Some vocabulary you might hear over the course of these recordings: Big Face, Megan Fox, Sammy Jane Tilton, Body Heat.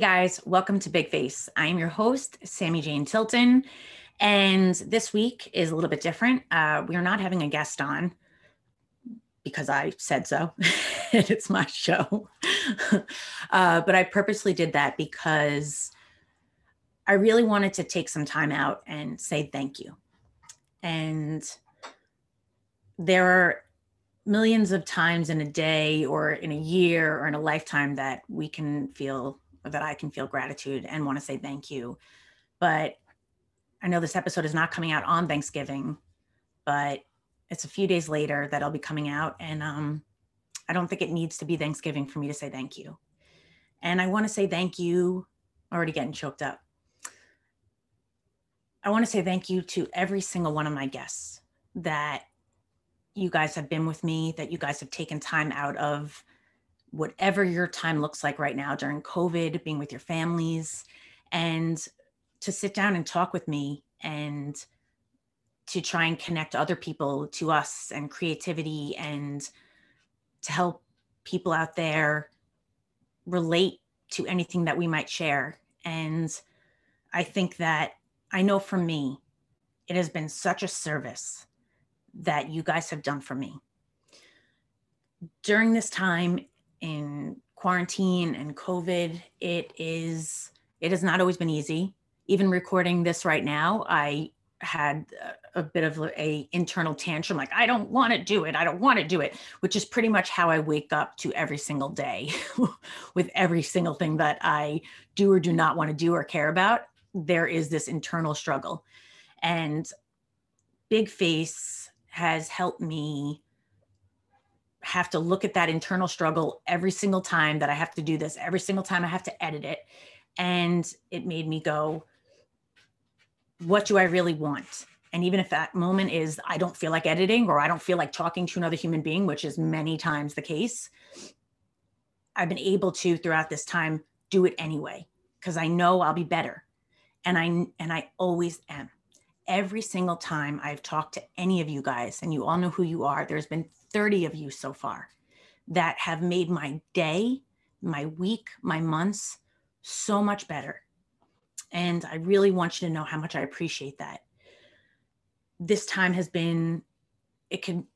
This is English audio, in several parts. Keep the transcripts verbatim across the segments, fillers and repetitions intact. guys, welcome to Big Face. I'm your host, Sammy Jane Tilton, and this week is a little bit different. Uh, we're not having a guest on because I said so. It's my show. uh, but I purposely did that because I really wanted to take some time out and say thank you. And there are millions of times in a day or in a year or in a lifetime that we can feel, that I can feel gratitude and want to say thank you. But I know this episode is not coming out on Thanksgiving, but it's a few days later that I'll be coming out. And um, I don't think it needs to be Thanksgiving for me to say thank you. And I want to say thank you, already getting choked up. I want to say thank you to every single one of my guests that you guys have been with me, that you guys have taken time out of whatever your time looks like right now during COVID, being with your families, and to sit down and talk with me and to try and connect other people to us and creativity and to help people out there relate to anything that we might share. And I think that, I know for me, it has been such a service that you guys have done for me. During this time in quarantine and COVID, it is, it has not always been easy. Even recording this right now, I had a bit of a internal tantrum, like, I don't want to do it. I don't want to do it, which is pretty much how I wake up to every single day with every single thing that I do or do not want to do or care about. There is this internal struggle. And Big Face has helped me have to look at that internal struggle every single time that I have to do this, every single time I have to edit it. And it made me go, what do I really want? And even if that moment is, I don't feel like editing, or I don't feel like talking to another human being, which is many times the case, I've been able to, throughout this time, do it anyway, because I know I'll be better. And I, and I always am. Every single time I've talked to any of you guys, and you all know who you are, there's been thirty of you so far that have made my day, my week, my months so much better. And I really want you to know how much I appreciate that. This time has been, it can,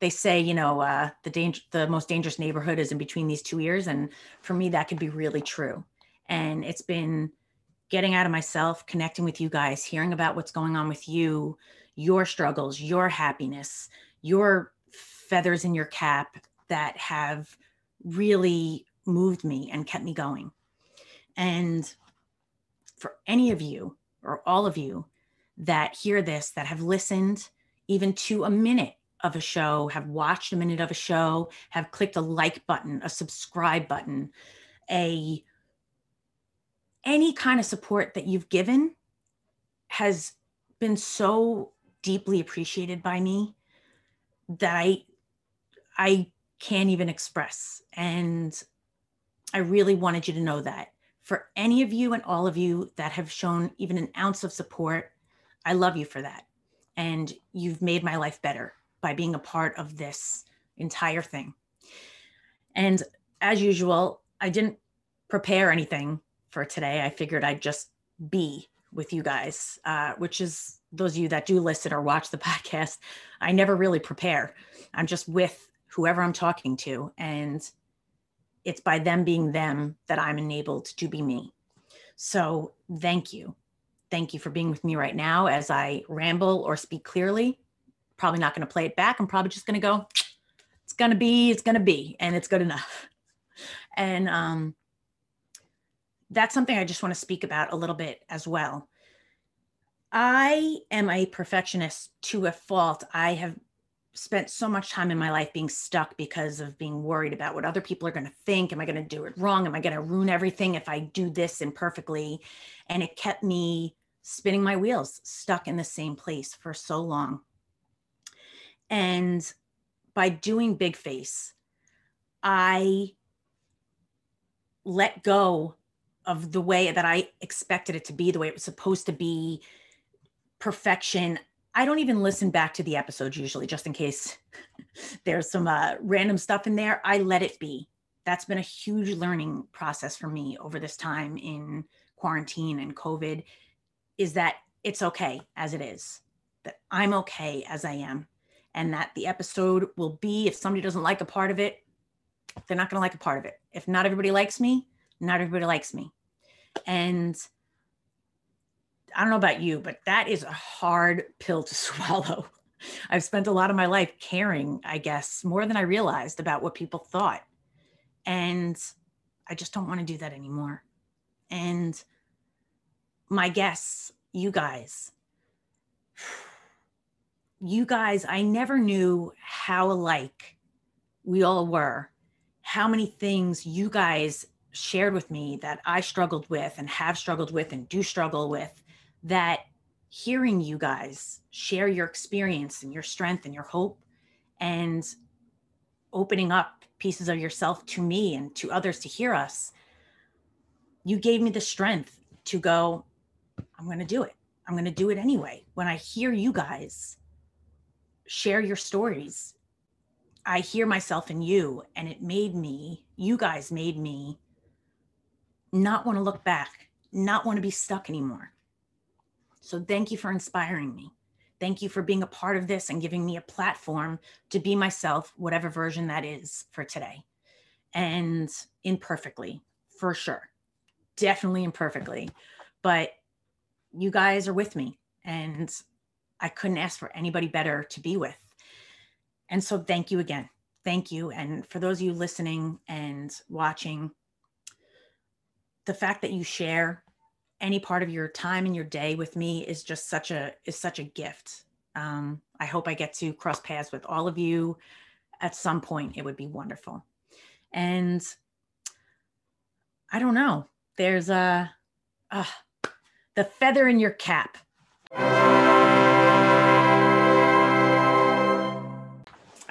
they say, you know, uh, the, danger, the most dangerous neighborhood is in between these two ears. And for me, that could be really true. And it's been getting out of myself, connecting with you guys, hearing about what's going on with you, your struggles, your happiness, your feathers in your cap that have really moved me and kept me going. And for any of you, or all of you that hear this, that have listened even to a minute of a show, have watched a minute of a show, have clicked a like button, a subscribe button, a any kind of support that you've given has been so deeply appreciated by me that I, I can't even express. And I really wanted you to know that. For any of you and all of you that have shown even an ounce of support, I love you for that. And you've made my life better by being a part of this entire thing. And as usual, I didn't prepare anything for today. I figured I'd just be with you guys, uh, which is, those of you that do listen or watch the podcast, I never really prepare. I'm just with whoever I'm talking to. And it's by them being them that I'm enabled to be me. So thank you. Thank you for being with me right now as I ramble or speak clearly. Probably not going to play it back. I'm probably just going to go, it's going to be, it's going to be, and it's good enough. And, um, that's something I just want to speak about a little bit as well. I am a perfectionist to a fault. I have spent so much time in my life being stuck because of being worried about what other people are going to think. Am I going to do it wrong? Am I going to ruin everything if I do this imperfectly? And it kept me spinning my wheels, stuck in the same place for so long. And by doing Big Face, I let go of the way that I expected it to be, the way it was supposed to be, perfection. I don't even listen back to the episodes usually, just in case there's some uh, random stuff in there. I let it be. that's been a huge learning process for me over this time in quarantine and COVID, is that it's okay as it is, that I'm okay as I am, and that the episode will be, if somebody doesn't like a part of it, they're not going to like a part of it. If not everybody likes me, not everybody likes me. And I don't know about you, but that is a hard pill to swallow. I've spent a lot of my life caring, I guess, more than I realized about what people thought. And I just don't want to do that anymore. And my guess, you guys, you guys, I never knew how alike we all were, how many things you guys shared with me that I struggled with and have struggled with and do struggle with, that hearing you guys share your experience and your strength and your hope and opening up pieces of yourself to me and to others to hear us, you gave me the strength to go, I'm going to do it. I'm going to do it anyway. When I hear you guys share your stories, I hear myself in you, and it made me, you guys made me not want to look back, not want to be stuck anymore. So thank you for inspiring me. Thank you for being a part of this and giving me a platform to be myself, whatever version that is for today. And imperfectly, for sure. Definitely imperfectly. But you guys are with me, and I couldn't ask for anybody better to be with. And so thank you again. Thank you. And for those of you listening and watching, the fact that you share any part of your time and your day with me is just such a, is such a gift. Um, I hope I get to cross paths with all of you at some point. It would be wonderful. And I don't know, there's a, uh, the feather in your cap.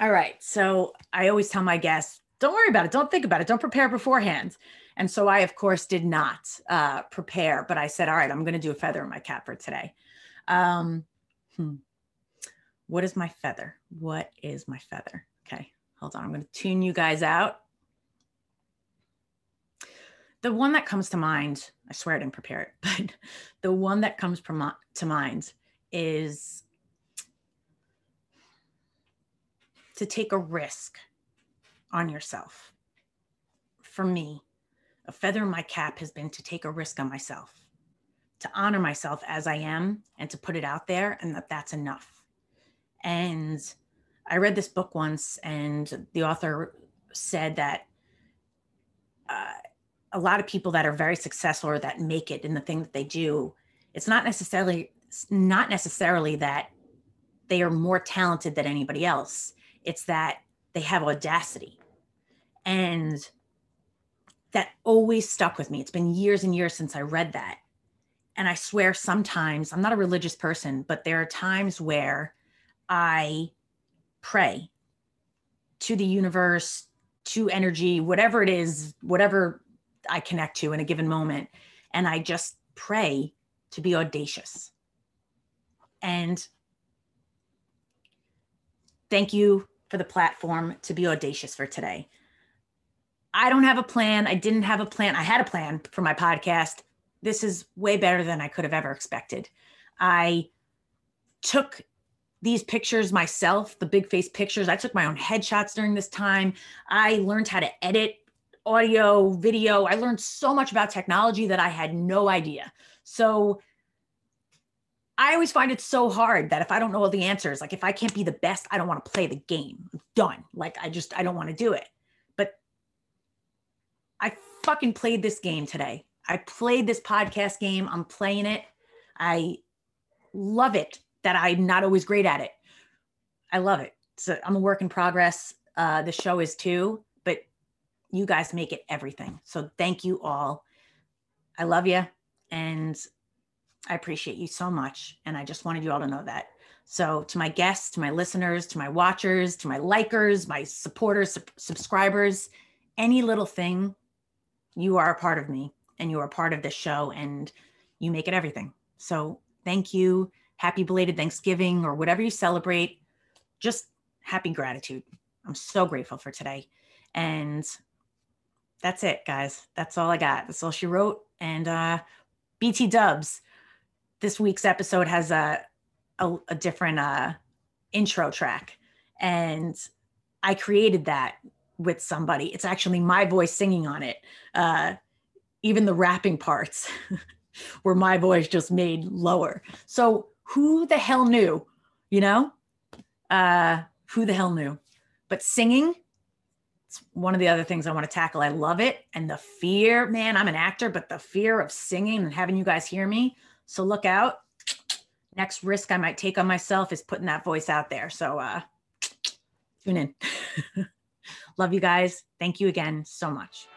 All right. So I always tell my guests, don't worry about it. Don't think about it. Don't prepare beforehand. And so I, of course, did not uh, prepare, but I said, all right, I'm going to do a feather in my cap for today. Um, hmm. What is my feather? What is my feather? Okay. Hold on. I'm going to tune you guys out. The one that comes to mind, I swear I didn't prepare it, but the one that comes prom- to mind is to take a risk on yourself. For me, a feather in my cap has been to take a risk on myself, to honor myself as I am, and to put it out there, and that that's enough. And I read this book once, and the author said that uh, a lot of people that are very successful or that make it in the thing that they do, it's not necessarily it's not necessarily that they are more talented than anybody else. It's that they have audacity. And that always stuck with me. It's been years and years since I read that. And I swear sometimes, I'm not a religious person, but there are times where I pray to the universe, to energy, whatever it is, whatever I connect to in a given moment. And I just pray to be audacious. And thank you for the platform to be audacious for today. I don't have a plan. I didn't have a plan. I had a plan for my podcast. This is way better than I could have ever expected. I took these pictures myself, the Big Face pictures. I took my own headshots during this time. I learned how to edit audio, video. I learned so much about technology that I had no idea. So I always find it so hard that if I don't know all the answers, like if I can't be the best, I don't want to play the game. I'm done. Like I just, I don't want to do it. But I fucking played this game today. I played this podcast game. I'm playing it. I love it that I'm not always great at it. I love it. So I'm a work in progress. Uh, the show is too, but you guys make it everything. So thank you all. I love you. And I appreciate you so much. And I just wanted you all to know that. So to my guests, to my listeners, to my watchers, to my likers, my supporters, su- subscribers, any little thing, you are a part of me and you are a part of this show and you make it everything. So thank you. Happy belated Thanksgiving or whatever you celebrate. Just happy gratitude. I'm so grateful for today. And that's it, guys. That's all I got. That's all she wrote. And uh, B T Dubs, this week's episode has a a, a different uh, intro track, and I created that with somebody. It's actually my voice singing on it. Uh, even the rapping parts were my voice just made lower. So who the hell knew, you know? Uh, who the hell knew? But singing, it's one of the other things I want to tackle. I love it. And the fear, man, I'm an actor, but the fear of singing and having you guys hear me. So look out. Next risk I might take on myself is putting that voice out there. So uh, tune in. Love you guys. Thank you again so much.